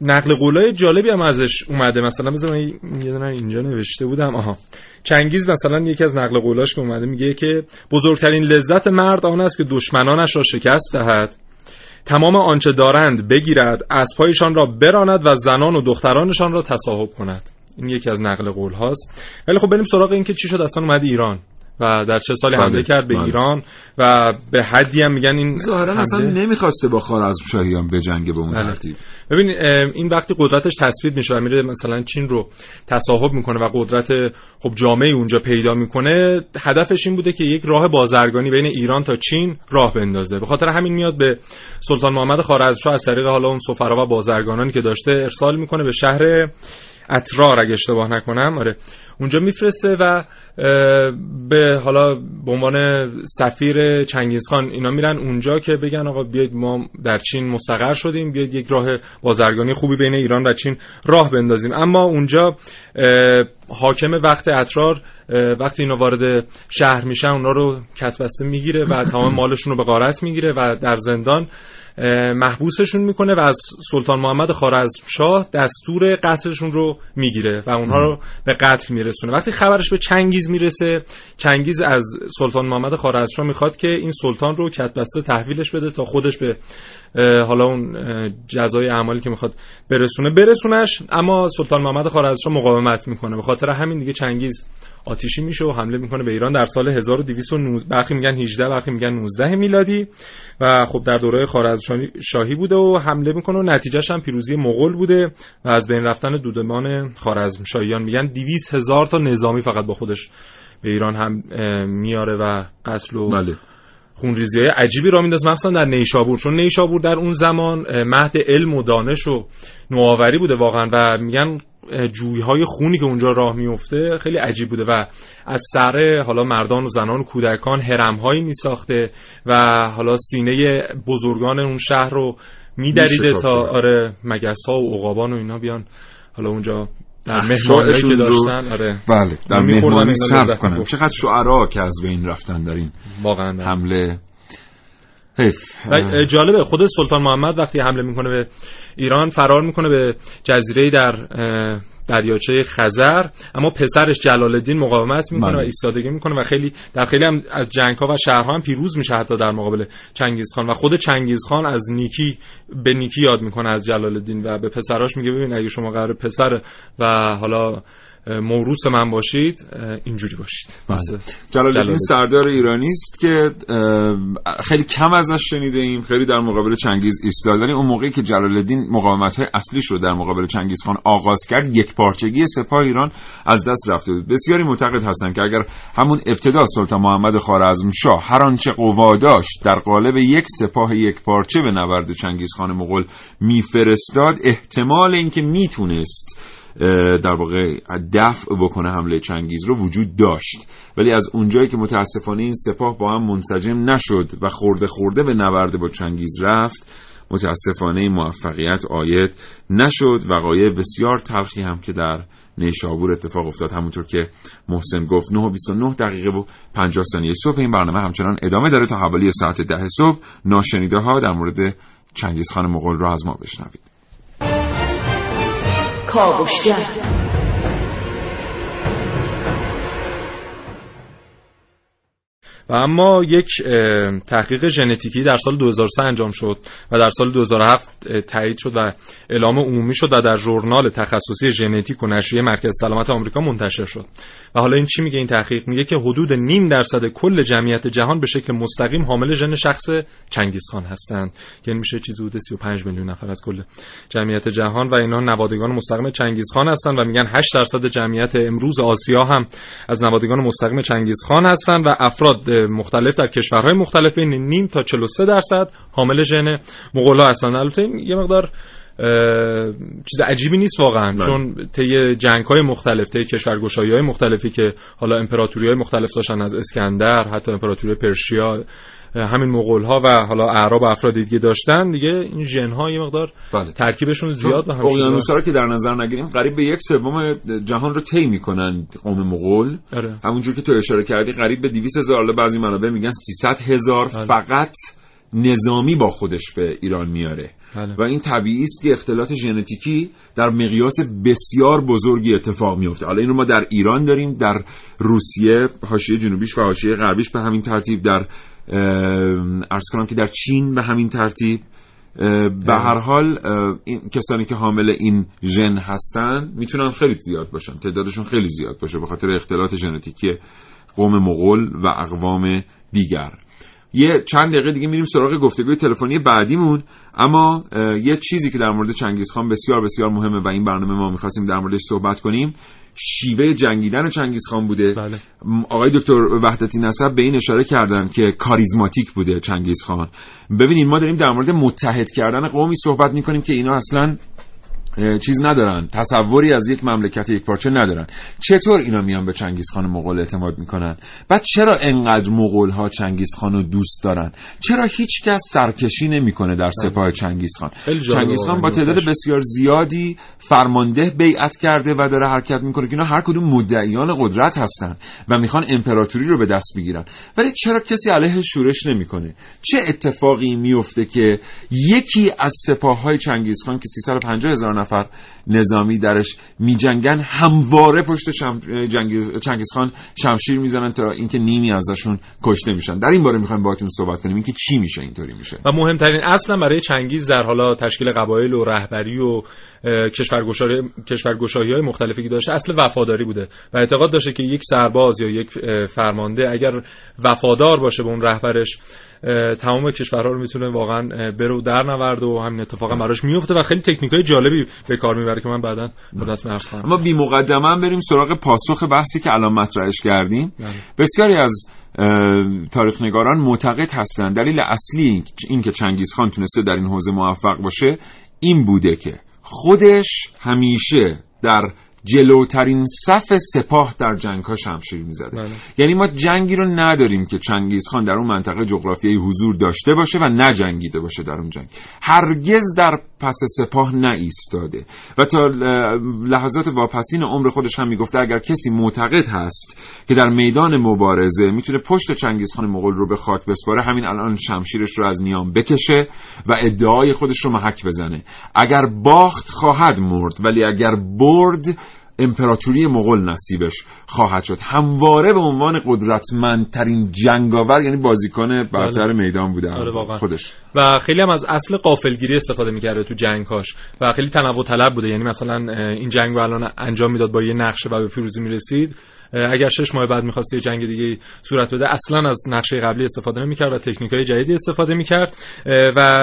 نقل قولای جالبی هم ازش اومده. مثلا بذار من یه دونه اینجا نوشته بودم. آها، چنگیز مثلا یکی از نقل قولاش که اومده میگه که بزرگترین لذت مرد آن است که دشمنانش را شکست دهد، تمام آنچه دارند بگیرد، اسب‌هایشان را براند و زنان و دخترانشان را تصاحب کند. این یکی از نقل قول هاست. ولی خب بریم سراغ این که چی شد اصلا اومد ایران و در چه سالی حمله کرد به بله. ایران و به حدی هم میگن این ظاهرا اصلا نمیخواسته با خوارزمشاهیان بجنگه به اون ترتیب. بله. ببین این وقتی قدرتش تثبیت میشه و میره مثلا چین رو تصاحب میکنه و قدرت خب جامعه اونجا پیدا میکنه، هدفش این بوده که یک راه بازرگانی بین ایران تا چین راه بندازه. به خاطر همین میاد به سلطان محمد خوارزمشاه از طریق حالا اون سفرا و بازرگانانی که داشته ارسال میکنه به شهر اترار اگه اشتباه نکنم، آره اونجا میفرسته و به حالا به عنوان سفیر چنگیز خان اینا میرن اونجا که بگن آقا بیاید ما در چین مستقر شدیم، بیاید یک راه بازرگانی خوبی بین ایران و چین راه بندازیم. اما اونجا حاکم وقت اترار وقتی اینا وارد شهر میشن اونا رو کتبسته میگیره و تمام مالشون رو به غارت میگیره و در زندان محبوسشون میکنه و از سلطان محمد خوارزمشاه دستور قتلشون رو میگیره و اونها رو به قتل میرسونه. وقتی خبرش به چنگیز میرسه، چنگیز از سلطان محمد خوارزمشاه میخواد که این سلطان رو کتبسته تحویلش بده تا خودش به حالا اون جزای اعمالی که میخواد برسونه برسونش. اما سلطان محمد خوارزمشاه مقاومت میکنه، به خاطر همین دیگه چنگیز آتیشی میشه و حمله میکنه به ایران در سال هزار و دویست و نوزده، برخی میگن هجده برخی میگن نوزده میلادی و خب در دوره خوارزمشاهی بوده و حمله میکنه و نتیجهش هم پیروزی مغول بوده و از بین رفتن دودمان خوارزمشاهیان. میگن دویست هزار تا نظامی فقط با خودش به ایران هم میاره و قتل و بله. خونریزی های عجیبی را میندازه، مخصوصا در نیشابور، چون نیشابور در اون زمان مهد علم و دانش و نوآوری بوده واقعا و میگن جویهای خونی که اونجا راه میفته خیلی عجیب بوده و از سر حالا مردان و زنان و کودکان هرمهایی میساخته و حالا سینه بزرگان اون شهر رو میدریده تا آره مگس‌ها و عقابان و اینا بیان حالا اونجا در مهمانی که داشتن آره بله در مهمانی صرف کنن. چقدر شعرا که از بین رفتن در این واقعا حمله. جالبه خود سلطان محمد وقتی حمله میکنه به ایران فرار میکنه به جزیره در دریاچه خزر، اما پسرش جلال الدین مقاومت میکنه مالی. و ایستادگی میکنه و خیلی در خیلی هم از جنگ‌ها و شهرها هم پیروز میشه حتی در مقابل چنگیز خان. و خود چنگیز خان از نیکی به نیکی یاد میکنه از جلال الدین و به پسراش میگه ببین اگه شما قرار پسر و حالا موروث من باشید اینجوری باشید. جلال الدین سردار ایرانی است که خیلی کم ازش شنیده ایم، خیلی در مقابل چنگیز ایستاد، ولی اون موقعی که جلال الدین مقاومت‌های اصلیش رو در مقابل چنگیز خان آغاز کرد یک پارچگی سپاه ایران از دست رفته بود. بسیاری معتقد هستند که اگر همون ابتدا سلطان محمد خوارزمشاه هر آنچه قوا داشت در قالب یک سپاه یک پارچه به نبرد چنگیز خان مغول میفرستاد، احتمال اینکه میتونست در واقع دفع بکنه حمله چنگیز رو وجود داشت، ولی از اونجایی که متاسفانه این سپاه با هم منسجم نشد و خورده خورده به نبرد با چنگیز رفت، متاسفانه این موفقیت عاید نشد. وقایع بسیار تلخی هم که در نیشابور اتفاق افتاد، همونطور که محسن گفت نه و بیست و نه دقیقه و پنجاه ثانیه صبح. این برنامه همچنان ادامه داره تا حوالی ساعت ده صبح. ناشنیده ها در مورد چنگیز خان مغول رو از ما بشنوید. کاوشگر. و اما یک تحقیق ژنتیکی در سال دو هزار و سه انجام شد و در سال دو هزار و هفت تایید شد و اعلام عمومی شد و در ژورنال تخصصی ژنتیک و نشریه مرکز سلامت آمریکا منتشر شد. و حالا این چی میگه این تحقیق؟ میگه که حدود نیم درصد کل جمعیت جهان به شکل مستقیم حامل ژن شخص چنگیز خان هستند، که این میشه چیزی حدود سی و پنج میلیون نفر از کل جمعیت جهان و اینا نوادگان مستقیم چنگیز خان هستند. و میگن هشت درصد جمعیت امروز آسیا هم از نوادگان مستقیم چنگیز خان هستند و افراد مختلف در کشورهای مختلف بین نیم تا چهل و سه درصد حامل ژن مغول‌ها هستند. البته این یه مقدار چیز عجیبی نیست واقعا باید. چون طی جنگ‌های مختلف، طی کشورگشایی‌های مختلفی که حالا امپراتوری‌های مختلف داشتن، از اسکندر حتی امپراتوری پرشیا، همین مغول‌ها و حالا اعراب و افراد دیگه داشتن، دیگه این ژن‌ها یه مقدار بله. ترکیبشون زیاد و همین اقیانوس‌ها که در نظر نگیریم قریب به یک سوم جهان رو طی می‌کنن قوم مغول. آره. همونجور که تو اشاره کردی قریب به دویست هزار، حالا بعضی منابع میگن سیصد هزار آره. فقط نظامی با خودش به ایران میاره بله. و این طبیعی است که اختلالات ژنتیکی در مقیاس بسیار بزرگی اتفاق میفته. حالا این رو ما در ایران داریم، در روسیه حاشیه جنوبیش و حاشیه غربیش به همین ترتیب، در عرض کنم که در چین به همین ترتیب. به هر حال این کسانی که حامل این ژن هستن میتونن خیلی زیاد باشن، تعدادشون خیلی زیاد باشه به خاطر اختلالات ژنتیکی قوم مغول و اقوام دیگر. یه چند دقیقه دیگه میریم سراغ گفتگوی تلفنی بعدیمون، اما یه چیزی که در مورد چنگیز خان بسیار بسیار مهمه و این برنامه ما می‌خواستیم در موردش صحبت کنیم، شیوه جنگیدن چنگیز خان بوده. بله. آقای دکتر وحدتی نسب به این اشاره کردن که کاریزماتیک بوده چنگیز خان. ببینید ما داریم در مورد متحد کردن قومی صحبت می‌کنیم که اینا اصلاً چیز ندارن، تصوری از یک مملکت یک پارچه ندارن. چطور اینا میان به چنگیز خان مغول اعتماد میکنن؟ بعد چرا انقدر مغول ها چنگیز خان رو دوست دارن؟ چرا هیچ کس سرکشی نمیکنه در سپاه چنگیز خان؟ چنگیز خان با تعداد بسیار زیادی فرمانده بیعت کرده و داره حرکت میکنه که اینا هر کدوم مدعیان قدرت هستن و میخوان امپراتوری رو به دست بگیرن، ولی چرا کسی علیه شورش نمیکنه؟ چه اتفاقی میفته که یکی از سپاههای چنگیز خان که سیصد و پنجاه هزار نفر نظامی درش میجنگن همواره پشت شم... جنگ... چنگیز خان شمشیر میزنن تا اینکه نیمی ازشون کشته میشن؟ در این باره میخوایم باهاتون صحبت کنیم، اینکه چی میشه اینطوری میشه. و مهمترین اصلا برای چنگیز در حالا تشکیل قبایل و رهبری و کشورگشایی کشورگشایی‌های مختلفی که داشته اصل وفاداری بوده و اعتقاد داشته که یک سرباز یا یک فرمانده اگر وفادار باشه به اون رهبرش تمام کشورها رو میتونه واقعا برو در نورد و همین اتفاقا براش میفته و خیلی تکنیکای جالبی به کار میبره که من بعداً خودت عرض کنم. اما بی مقدمه هم بریم سراغ پاسخ بحثی که الان مطرحش کردیم. بسیاری از تاریخ نگاران معتقد هستند دلیل اصلی این که چنگیز خان تونسته در این حوزه موفق باشه این بوده که خودش همیشه در جلوترین صف سپاه در جنگ‌ها شمشیر می‌زده. بله. یعنی ما جنگی رو نداریم که چنگیز خان در اون منطقه جغرافیایی حضور داشته باشه و نجنگیده باشه در اون جنگ. هرگز در پس سپاه نایستاده و تا لحظات واپسین عمر خودش هم میگفته اگر کسی معتقد هست که در میدان مبارزه میتونه پشت چنگیز خان مغول رو به خاک بسپاره همین الان شمشیرش رو از نیام بکشه و ادعای خودش رو محک بزنه. اگر باخت خواهد مرد، ولی اگر برد امپراتوری مغول نصیبش خواهد شد. همواره به عنوان قدرتمندترین جنگاور، یعنی بازیکن برتر میدان بوده خودش و خیلی هم از اصل غافلگیری استفاده می‌کرده تو جنگ‌هاش و خیلی تنوع طلب بوده. یعنی مثلا این جنگ رو الان انجام میداد با یه نقشه و به پیروزی می‌رسید، اگر شش ماه بعد می‌خواست یه جنگ دیگه صورت بده اصلا از نقشه قبلی استفاده نمی‌کرد و تکنیک‌های جدیدی استفاده می‌کرد و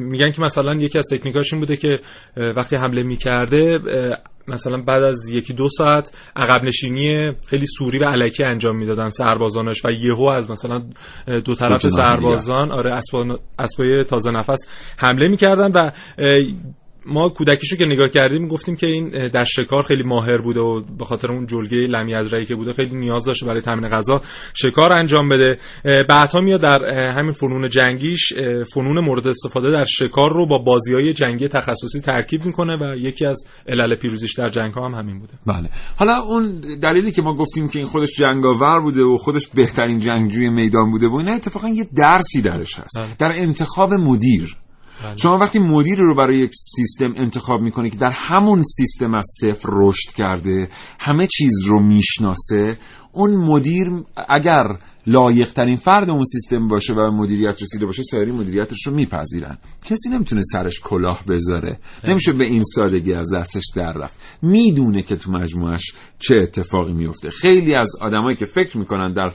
میگن که مثلا یکی از تکنیک‌هاش این بوده که وقتی حمله می‌کرده مثلا بعد از یکی دو ساعت عقب نشینی خیلی سوری و الکی انجام میدادن سربازانش و یهو از مثلا دو طرف سربازان آره اسبان اسبای تازه نفس حمله میکردن و ما کودکیشو که نگاه کردیم گفتیم که این در شکار خیلی ماهر بوده و به خاطر اون جلگه لمی ازرعی که بوده خیلی نیاز داشته برای تامین غذا شکار انجام بده. بعدها میاد در همین فنون جنگیش فنون مورد استفاده در شکار رو با بازی‌های جنگی تخصصی ترکیب میکنه و یکی از علل پیروزیش در جنگ‌ها هم همین بوده. بله. حالا اون دلیلی که ما گفتیم که این خودش جنگاور بوده و خودش بهترین جنگجوی میدان بوده و اینا اتفاقا یه درسی درش هست. بله. در انتخاب مدیر شما وقتی مدیر رو برای یک سیستم انتخاب میکنی که در همون سیستم از صفر رشد کرده همه چیز رو میشناسه، اون مدیر اگر لایق ترین فرد اون سیستم باشه و مدیریت رسیده باشه سایری مدیریتش رو میپذیرن. کسی نمیتونه سرش کلاه بذاره، نمیشه به این سادگی از دستش در رفت. میدونه که تو مجموعش چه اتفاقی میفته. خیلی از آدمایی که فکر میکنن در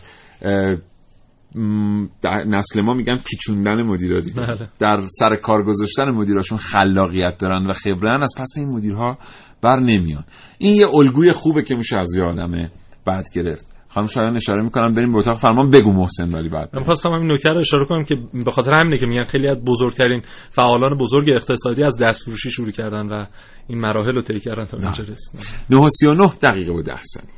در نسل ما میگن پیچوندن مدیرا دیگه، در سر کار گذاشتن مدیراشون خلاقیت دارن و خبرن، از پس این مدیرها بر نمیان. این یه الگوی خوبه که میشه از یه آدمه بعد گرفت. خانم شایان اشاره میکنم بریم به اتاق فرمان. بگو محسن. ولی بعد من خواستم همین نکته رو اشاره کنم که به خاطر همینه که میگن خیلی از بزرگترین فعالان بزرگ اقتصادی از دستفروشی شروع کردن و این مراحل رو طی کردن تا اینجا رسیدن. نه و سی و نه دقیقه و ده ثانیه.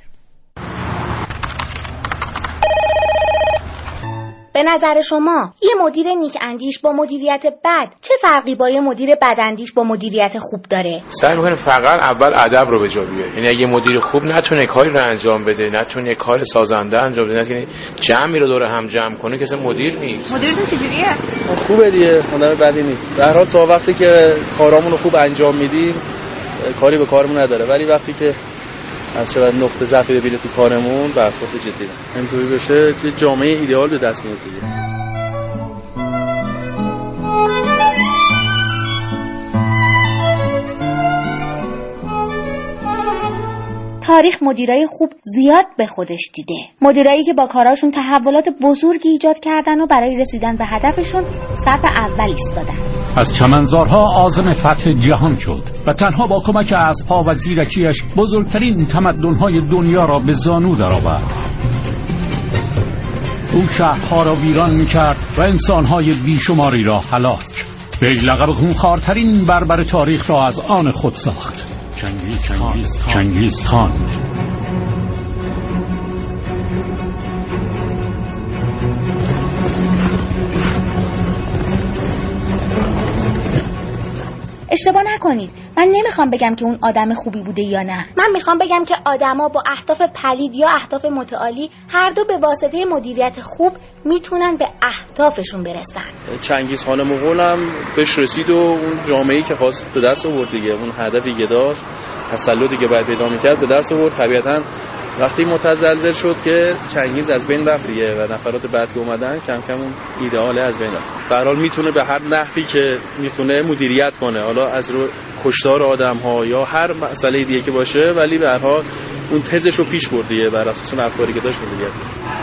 به نظر شما یه مدیر نیک اندیش با مدیریت بد چه فرقی با یه مدیر بد اندیش با مدیریت خوب داره؟ سعی می‌کنه فقط اول ادب رو به جا بیاره. یعنی اگه مدیر خوب نتونه کاری رو انجام بده، نتونه کار سازنده انجام بده، نتونه جمعی رو دور هم جمع کنه، کسی مدیر نیست. مدیرتون چجوریه؟ خوبه دیگه، هنر بدی نیست. در هر حال تا وقتی که کارامون رو خوب انجام میدیم کاری به کارمون نداره، ولی وقتی که از چه نقطه ضعفی ببینه تو کارمون برخورد جدی داره. اینطوری بشه توی جامعه ایدئال به دست میاد دیگه. تاریخ مدیرای خوب زیاد به خودش دیده، مدیرایی که با کاراشون تحولات بزرگی ایجاد کردن و برای رسیدن به هدفشون صف اول ایستادن. از چمنزارها عازم فتح جهان شد و تنها با کمک اسب‌ها و زیرکیش بزرگترین تمدن‌های دنیا را به زانو درآورد. او شهرها را ویران می‌کرد و انسان‌های بیشماری را هلاک. به لقب خونخوارترین بربر تاریخ را از آن خود ساخت. چنگیز خان. چنگیز خان. اشتباه نکنید، من نمیخوام بگم که اون آدم خوبی بوده یا نه. من میخوام بگم که آدما با اهداف پلید یا اهداف متعالی هر دو به واسطه مدیریت خوب میتونن به اهدافشون برسن. چنگیز خان مغول هم بهش رسید و اون جامعه‌ای که خواست به دست آورد دیگه، اون هدفی که داشت، تسلطی که باید پیدا میکرد به دست آورد. طبیعتاً وقتی متزلزل شد که چنگیز از بین رفت دیگه و نفرات بعد که اومدن کم کم اون ایدئال از بین رفت. به هر حال میتونه به هر نحوی که میتونه مدیریت کنه، حالا از رو کشتار آدم‌ها یا هر مسئله دیگه که باشه، ولی به هر حال اون تزش رو پیش برد دیگه بر اساس اون افکاری که داشت مدیریت کرد.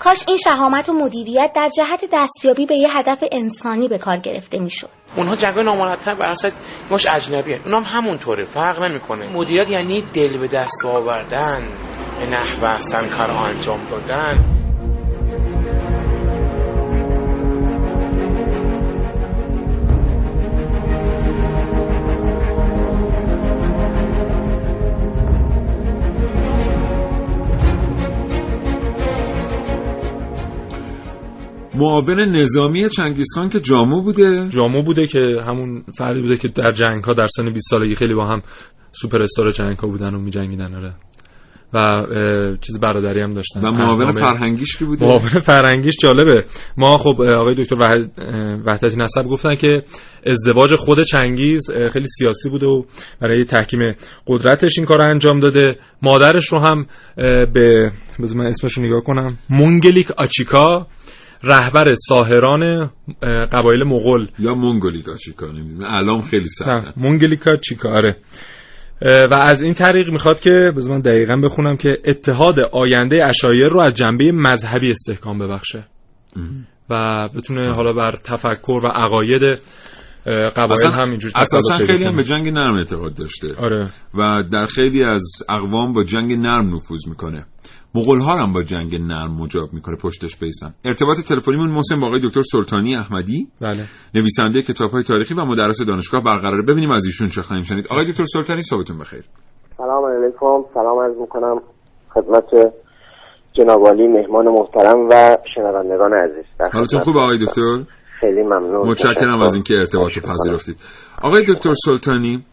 کاش این شهامت و مدیریت در جهت دستیابی به یه هدف انسانی به کار گرفته میشد. اونها جنگای نامرتب بر اساس مش اجنبیه. اونام هم همونطوره، فرق نمیکنه. مدیریت یعنی دل به دست آوردن، به نحو احسن کار انجام دادن. معاون نظامی چنگیز خان که جامو بوده جامو بوده که همون فردی بوده که در جنگ‌ها در سن بیست سالگی خیلی با هم سوپر استار جنگ‌ها بودن و می‌جنگیدن. آره و چیز برادری هم داشتن. و معاون فرهنگیش کی بوده؟ معاون فرهنگیش جالبه، ما خب آقای دکتر وحد... وحدتی نسب گفتن که ازدواج خود چنگیز خیلی سیاسی بوده و برای تحکیم قدرتش این کار رو انجام داده. مادرش رو هم به بذار من اسمش رو نگاه کنم، مونگلیک آچیکا، رهبر ساحران قبایل مغول یا مونگلیکا چیکا، نمیدونم الان خیلی سخته، مونگلیکا چیکاره. و از این طریق میخواد که بذار من دقیقاً بخونم که اتحاد آینده عشایر رو از جنبه مذهبی استحکام ببخشه ام. و بتونه حالا بر تفکر و عقاید قبایل هم اینجوری اساسا خیلی هم به جنگ نرم اعتقاد داشته. آره. و در خیلی از اقوام با جنگ نرم نفوذ میکنه. مغول‌ها هم با جنگ نرم مجاب می‌کنه، پشتش بیسن. ارتباط تلفنیمون محسن با آقای دکتر سلطانی احمدی، بله، نویسنده کتاب‌های تاریخی و مدرس دانشگاه برقراره. ببینیم از ایشون چه خواهیم شنید. آقای دکتر سلطانی صحبتون بخیر. سلام علیکم. سلام عرض می‌کنم خدمت جناب عالی مهمان محترم و شنوندگان عزیز. حالتون خوبه آقای دکتر؟ خیلی ممنون. متشکرم از اینکه ارتباط پذیرفتید. آقای دکتر سلطانی،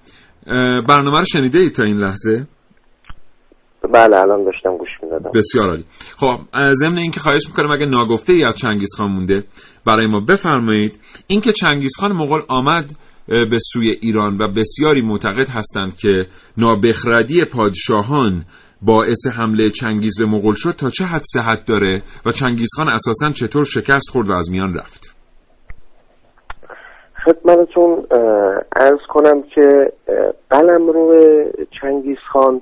برنامه رو شنیدید تا این لحظه؟ بله الان داشتم گوش می‌دادم. بسیار عالی. خب ضمن اینکه خواهش می‌کنم اگه ناگفته‌ای از چنگیز خان مونده برای ما بفرمایید. اینکه چنگیز خان مغول آمد به سوی ایران و بسیاری معتقد هستند که نابخردی پادشاهان باعث حمله چنگیز به مغول شد تا چه حد صحت داره و چنگیز خان اساساً چطور شکست خورد و از میان رفت؟ خدمتتون عرض کنم که قلمرو چنگیز خان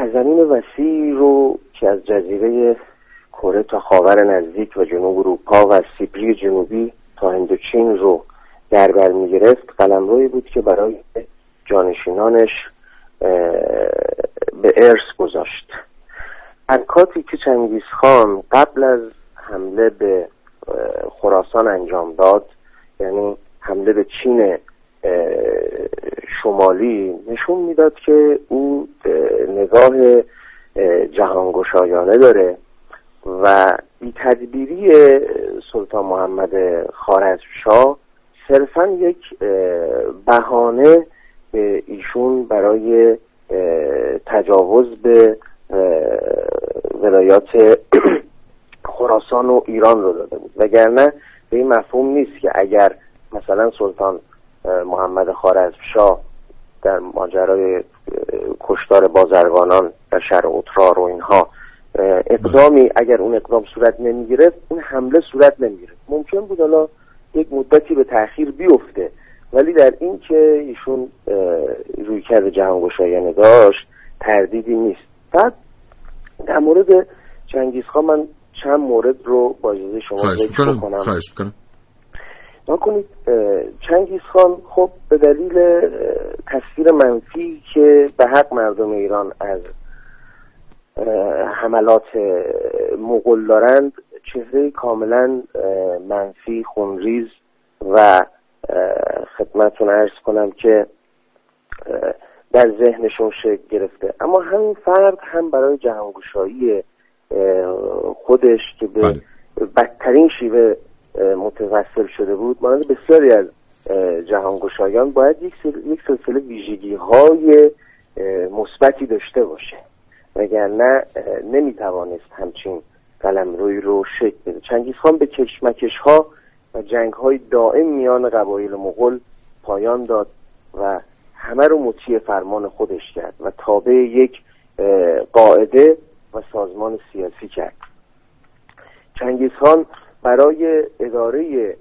سرزمین وسیعی رو که از جزیره کره تا خاور نزدیک و جنوب اروپا و سیبری جنوبی تا هندوچین رو در بر می‌گرفت، قلمرویی بود که برای جانشینانش به ارث گذاشت. حرکاتی که چنگیز خان قبل از حمله به خراسان انجام داد، یعنی حمله به چین شمالی، نشون میداد که او نگاه جهانگشایانه داره و بی تدبیری سلطان محمد خوارزمشاه صرفا یک بهانه به ایشون برای تجاوز به ولایات خراسان و ایران رو داده بود، وگرنه به این مفهوم نیست که اگر مثلا سلطان محمد خوارزمشاه در ماجرای کشتار بازرگانان در شهر اترار و اینها اقدامی، اگر اون اقدام صورت نمیگیره اون حمله صورت نمیگیره. ممکن بود حالا یک مدتی به تأخیر بیفته، ولی در این که ایشون رویکرد جهانگشایانه داشت تردیدی نیست. بعد در مورد چنگیز خان من چند مورد رو با اجازه شما ذکر کنم. خواهش می‌کنم. نکنید چنگیز خان خب به دلیل تصویر منفی که به حق مردم ایران از حملات مغول دارند، چهره کاملا منفی، خونریز و خدمتتون عرض کنم که در ذهنشون شکل گرفته. اما همین فرد هم برای جهانگشایی خودش که به بدترین شیوه متوسل شده بود، مانند بسیاری از جهانگشایان باید یک یک سلسله ویژگی‌های مثبتی داشته باشه، وگرنه نمیتوانست همچین قلمروی رو شکل بده. چنگیز خان به کشمکش‌ها و جنگ‌های دائم میان قبایل مغول پایان داد و همه رو مطیع فرمان خودش کرد و تابع یک قاعده و سازمان سیاسی کرد. چنگیز خان برای اداره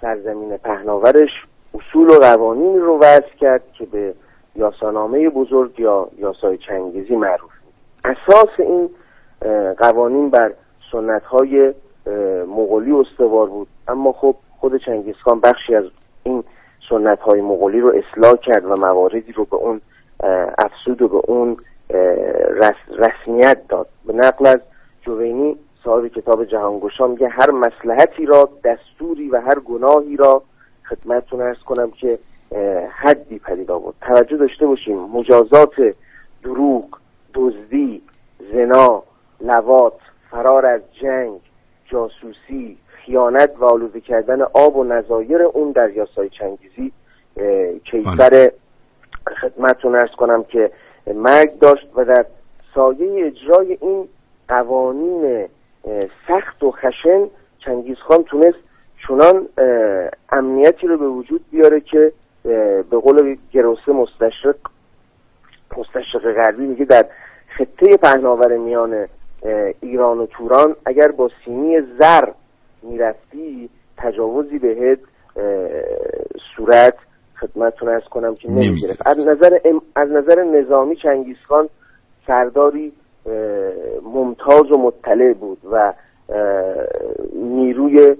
سرزمین پهناورش اصول و قوانین رو وضع کرد که به یاسانامه بزرگ یا یاسای چنگیزی معروف بود. اساس این قوانین بر سنت‌های مغولی استوار بود، اما خب خود چنگیز خان بخشی از این سنت‌های مغولی رو اصلاح کرد و مواردی رو به اون افسود و به اون رسمیت داد. به نقل از جوینی صاحب کتاب جهانگوشا میگه هر مصلحتی را، دستوری و هر گناهی را، خدمتتون عرض کنم که حدی پدید آورد. توجه داشته باشیم مجازات دروغ، دزدی، زنا، لواط، فرار از جنگ، جاسوسی، خیانت و آلوده کردن آب و نظایر اون در یاسای چنگیزی کیفر خدمتتون عرض کنم که مرگ داشت و در سایه اجرای این قوانین سخت و خشن چنگیز خان تونست چنان امنیتی رو به وجود بیاره که به قول گروس مستشرق مستشرق غربی میگه در خطه پهناور میان ایران و توران اگر با سینی زر میرفتی تجاوزی بهت صورت خدمتتون عرض کنم که نمیگرفت. از نظر از نظر نظامی چنگیز خان سرداری ممتاز و مطلع بود و نیروی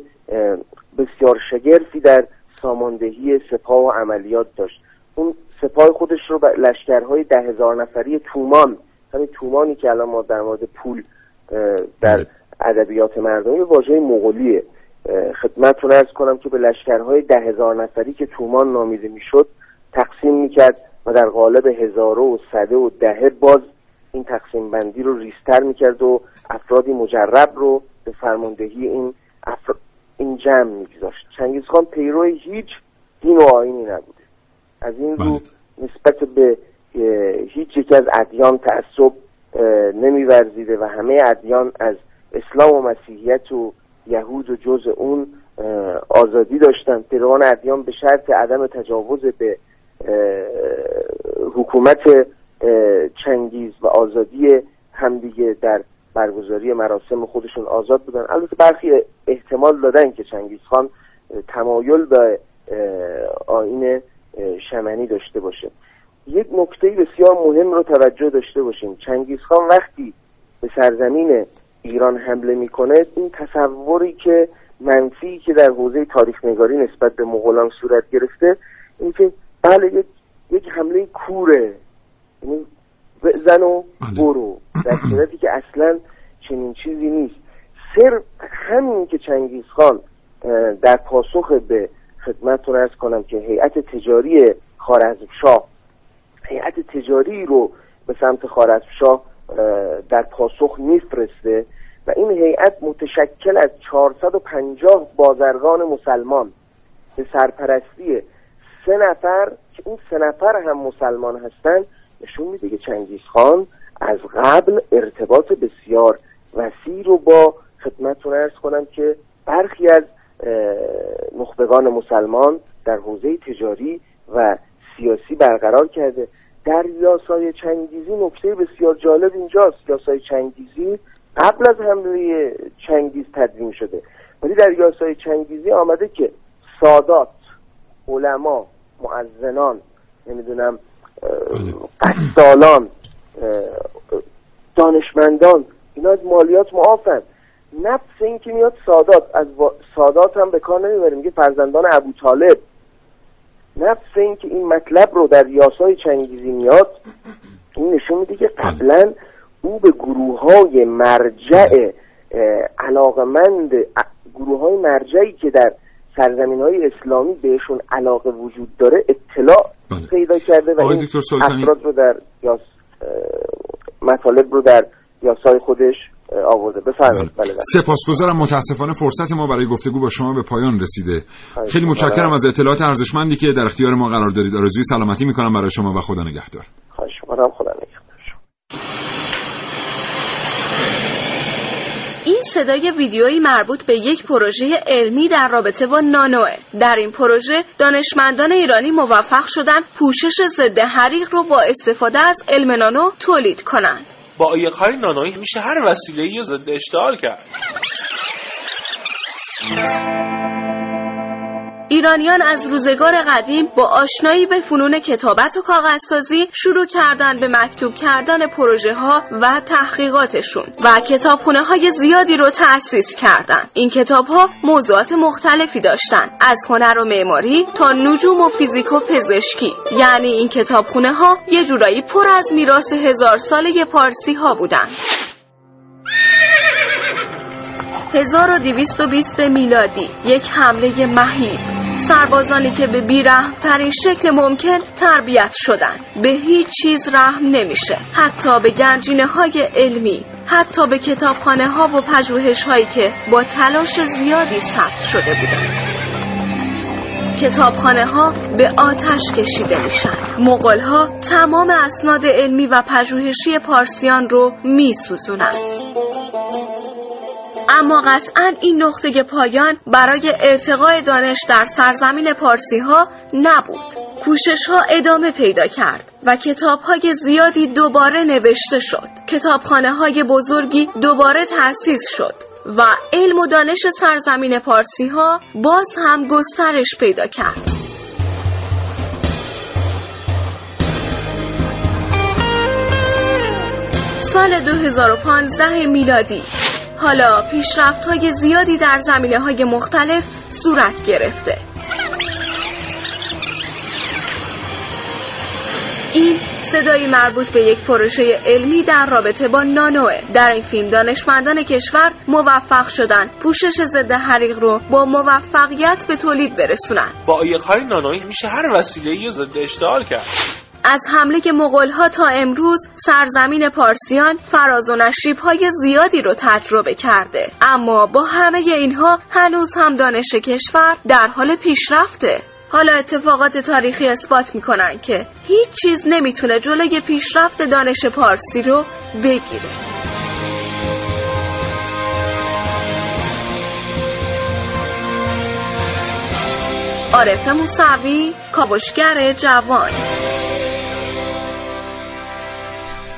بسیار شگرفی در ساماندهی سپاه و عملیات داشت. اون سپاه خودش رو به لشکرهای ده هزار نفری تومان، همین تومانی که الان ما در مورد پول در ادبیات مردمی واژه مغولیه، خدمتتون عرض کنم که به لشکرهای ده هزار نفری که تومان نامیده میشد تقسیم میکرد و در قالب هزاره و صده و دهه باز این تقسیم بندی رو ریستر میکرد و افرادی مجرب رو به فرماندهی این افر... این جمع میگذاشت. چنگیز خان پیرو هیچ دین و آیینی نبوده. از این رو نسبت به هیچ یک از ادیان تعصب نمیورزیده و همه ادیان از اسلام و مسیحیت و یهود و جزء اون آزادی داشتن. پیروان ادیان به شرط عدم تجاوز به حکومت چنگیز و آزادی همدیگه در برگزاری مراسم خودشون آزاد بودن. البته برخی احتمال دادن که چنگیز خان تمایل به آیین شمنی داشته باشه. یک نکته بسیار مهم رو توجه داشته باشیم. چنگیز خان وقتی به سرزمین ایران حمله میکنه، این تصوری که منفی که در حوزه تاریخ نگاری نسبت به مغولان صورت گرفته این که بله یک یک حمله کوره، یعنی زن و برو، در صورتی که اصلا چنین چیزی نیست. صرف همین که چنگیز خان در پاسخ به خدمتتون عرض کنم که هیئت تجاری خوارزمشاه، هیئت تجاری رو به سمت خوارزمشاه در پاسخ میفرسته و این هیئت متشکل از چهارصد و پنجاه بازرگان مسلمان به سرپرستی سه نفر که این سه نفر هم مسلمان هستند، نشون میده که چنگیز خان از قبل ارتباط بسیار وسیع رو با خدمتتون عرض کنم که برخی از نخبگان مسلمان در حوزه تجاری و سیاسی برقرار کرده. در یاسای چنگیزی نکته بسیار جالب اینجاست. یاسای چنگیزی قبل از حمله چنگیز تدوین شده، ولی در یاسای چنگیزی آمده که سادات، علما، مؤذنان، نمیدونم قصالان، دانشمندان، اینا از مالیات معافن. نفس این که میاد سادات، از سادات هم به کار نمیبریم، میگه فرزندان ابو طالب. نفس این که این مطلب رو در یاسای چنگیزی میاد، این نشون میده که قبلا او به گروه های مرجع علاقمند، گروه های مرجعی که در سرزمین های اسلامی بهشون علاقه وجود داره اطلاع پیدا کرده و این افراد رو در یاس... مطالب رو در یاسای خودش آورده. بفرمایید. بله. بله. سپاسگزارم. متاسفانه فرصت ما برای گفتگو با شما به پایان رسیده. بله. خیلی متشکرم از اطلاعات ارزشمندی که در اختیار ما قرار دادید. آرزوی سلامتی میکنم برای شما و خدا نگهدار. خواهش می‌کنم. خدا نگهدار. این صدای ویدیویی مربوط به یک پروژه علمی در رابطه با نانوه. در این پروژه دانشمندان ایرانی موفق شدند پوشش ضد حریق رو با استفاده از علم نانو تولید کنند. با عایق‌های نانویی میشه هر وسیله‌ای رو ضد اشتعال کرد. ایرانیان از روزگار قدیم با آشنایی به فنون کتابت و کاغذسازی شروع کردن به مکتوب کردن پروژه ها و تحقیقاتشون و کتابخونه های زیادی رو تأسیس کردن. این کتاب ها موضوعات مختلفی داشتن، از هنر و معماری تا نجوم و فیزیک و پزشکی. یعنی این کتابخونه ها یه جورایی پر از میراث هزار ساله پارسی ها بودن. هزار و دویست و بیست میلادی، یک حمله مهیب، سربازانی که به بی‌رحم‌ترین شکل ممکن تربیت شدن. به هیچ چیز رحم نمیشه، حتی به گنجینه‌های علمی، حتی به کتابخانه‌ها و پژوهش‌هایی که با تلاش زیادی ثبت شده بودند. کتابخانه‌ها به آتش کشیده میشن. مغول‌ها تمام اسناد علمی و پژوهشی پارسیان رو میسوزونن. اما قطعاً این نقطه پایان برای ارتقاء دانش در سرزمین پارسی‌ها نبود. کوشش‌ها ادامه پیدا کرد و کتاب‌های زیادی دوباره نوشته شد. کتابخانه‌های بزرگی دوباره تأسیس شد و علم و دانش سرزمین پارسی‌ها باز هم گسترش پیدا کرد. سال دو هزار و پانزده میلادی، حالا پیشرفت‌های زیادی در زمینه‌های مختلف صورت گرفته. این صدایی مربوط به یک پروژه علمی در رابطه با نانوه. در این فیلم دانشمندان کشور موفق شدن پوشش ضد حریق رو با موفقیت به تولید برسونن. با عایق‌های نانویی میشه هر وسیله‌ای رو ضد اشتعال کرد. از حمله مغول‌ها تا امروز سرزمین پارسیان فراز و نشیب‌های زیادی رو تجربه کرده، اما با همه اینها هنوز هم دانش کشور در حال پیشرفته. حالا اتفاقات تاریخی اثبات می‌کنن که هیچ چیز نمیتونه جلوی پیشرفت دانش پارسی رو بگیره. عارفه موسوی، کاوشگر جوان.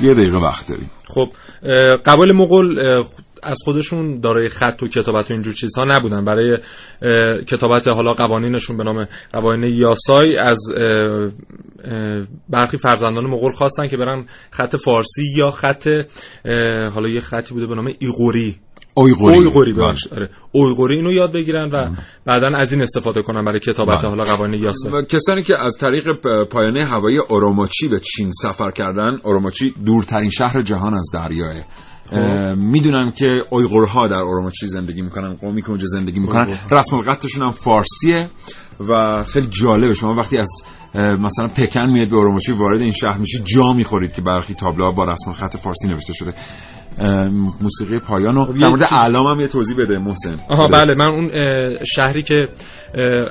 یه دقیقه وقت داریم. خب قبایل مغول از خودشون دارای خط و کتابت و اینجور چیزها نبودن. برای کتابت حالا قوانینشون به نام قوانین یاسای از برخی فرزندان مغول خواستن که برن خط فارسی یا خط، حالا یه خطی بوده به نام ایغوری، اویغوری اویغوری باشه، آره اویغوری، اینو یاد بگیرن و بعدن از این استفاده کنن برای کتابت حالا قوانین یاسا. و کسانی که از طریق پایانه هوایی اورومچی به چین سفر کردن، اورومچی دورترین شهر جهان از دریاه، میدونم که اویغورها در اورومچی زندگی میکنن، قومی که اونجا زندگی میکنن، رسم الخطشون هم فارسیه و خیلی جالبه. شما وقتی از مثلا پکن میاد به اورومچی وارد این شهر میشی، جا میخورید که برخی تابلوها با رسم الخط فارسی نوشته شده. موسیقی پایان رو در مورد اعلام هم یه توضیح بده محسن. آها بله، من اون شهری که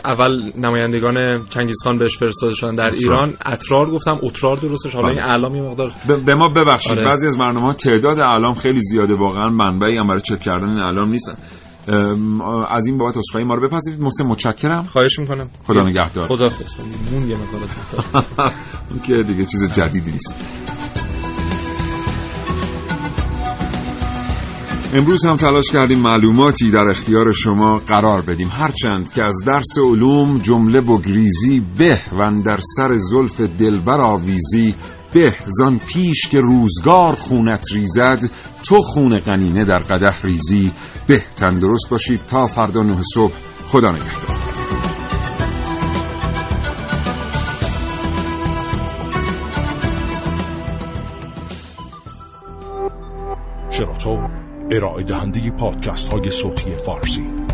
اول نمایندگان چنگیز خان بهش فرستاده شدن در اترار. ایران اترار گفتم، اترار درستش. حالا این اعلام یه مقدار ب... به ما ببخشید. آره. بعضی از برنامه‌ها تعداد اعلام خیلی زیاده، واقعا منبعی هم برای چک کردن این اعلام نیستن. از این بابت اسخای ما رو بپذیرید. محسن متشکرم. خواهش میکنم. خدا نگهدار. خدا خواستم مون یه مقاله اون که دیگه چیز جدیدی نیست. امروز هم تلاش کردیم معلوماتی در اختیار شما قرار بدیم، هرچند که از درس علوم جمله بگریزی به و اندر سر زلف دلبر آویزی به، زان پیش که روزگار خونت ریزد تو خون قنینه در قدح ریزی به. تندرست باشید تا فردا نه صبح. خدا نگهدار. شنوتو ارائه دهنده پادکست های صوتی فارسی